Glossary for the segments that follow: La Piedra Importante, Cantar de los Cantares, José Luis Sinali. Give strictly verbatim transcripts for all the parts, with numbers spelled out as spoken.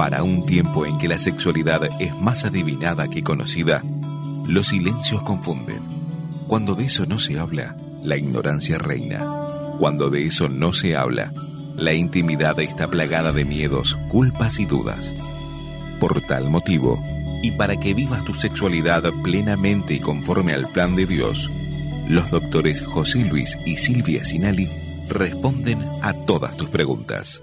Para un tiempo en que la sexualidad es más adivinada que conocida, los silencios confunden. Cuando de eso no se habla, la ignorancia reina. Cuando de eso no se habla, la intimidad está plagada de miedos, culpas y dudas. Por tal motivo, y para que vivas tu sexualidad plenamente y conforme al plan de Dios, los doctores José Luis y Silvia Sinali responden a todas tus preguntas.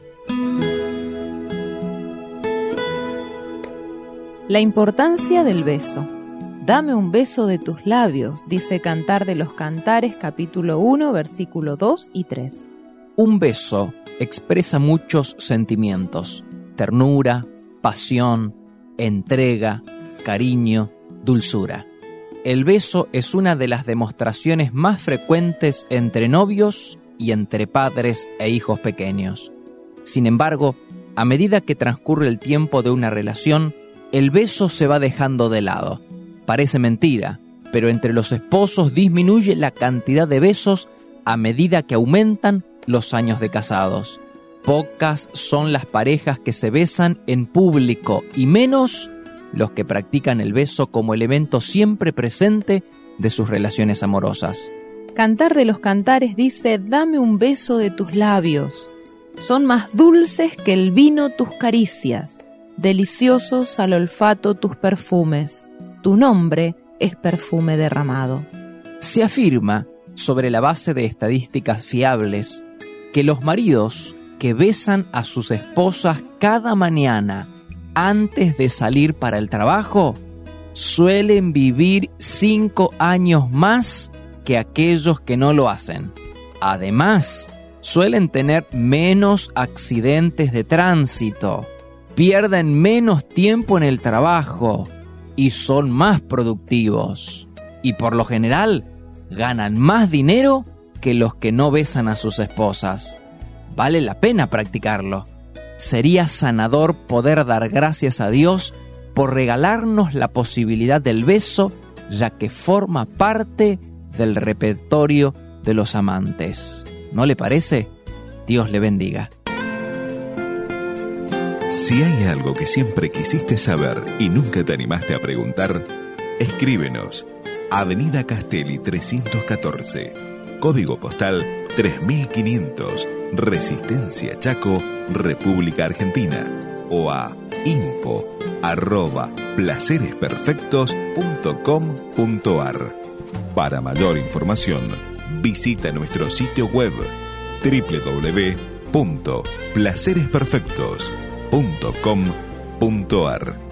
La importancia del beso. Dame un beso de tus labios, dice Cantar de los Cantares, capítulo uno, versículo dos y tres. Un beso expresa muchos sentimientos: ternura, pasión, entrega, cariño, dulzura. El beso es una de las demostraciones más frecuentes entre novios y entre padres e hijos pequeños. Sin embargo, a medida que transcurre el tiempo de una relación, el beso se va dejando de lado. Parece mentira, pero entre los esposos disminuye la cantidad de besos a medida que aumentan los años de casados. Pocas son las parejas que se besan en público y menos los que practican el beso como elemento siempre presente de sus relaciones amorosas. Cantar de los Cantares dice: dame un beso de tus labios. Son más dulces que el vino tus caricias, deliciosos al olfato tus perfumes. Tu nombre es perfume derramado. Se afirma, sobre la base de estadísticas fiables, que los maridos que besan a sus esposas cada mañana antes de salir para el trabajo suelen vivir cinco años más que aquellos que no lo hacen. Además, suelen tener menos accidentes de tránsito, pierden menos tiempo en el trabajo y son más productivos. Y por lo general, ganan más dinero que los que no besan a sus esposas. Vale la pena practicarlo. Sería sanador poder dar gracias a Dios por regalarnos la posibilidad del beso, ya que forma parte del repertorio de los amantes. ¿No le parece? Dios le bendiga. Si hay algo que siempre quisiste saber y nunca te animaste a preguntar, escríbenos. Avenida Castelli trescientos catorce, Código Postal tres mil quinientos, Resistencia Chaco, República Argentina, o a info arroba placeres perfectos punto com punto a r. Para mayor información, visita nuestro sitio web doble u doble u doble u punto placeres perfectos punto com punto a r.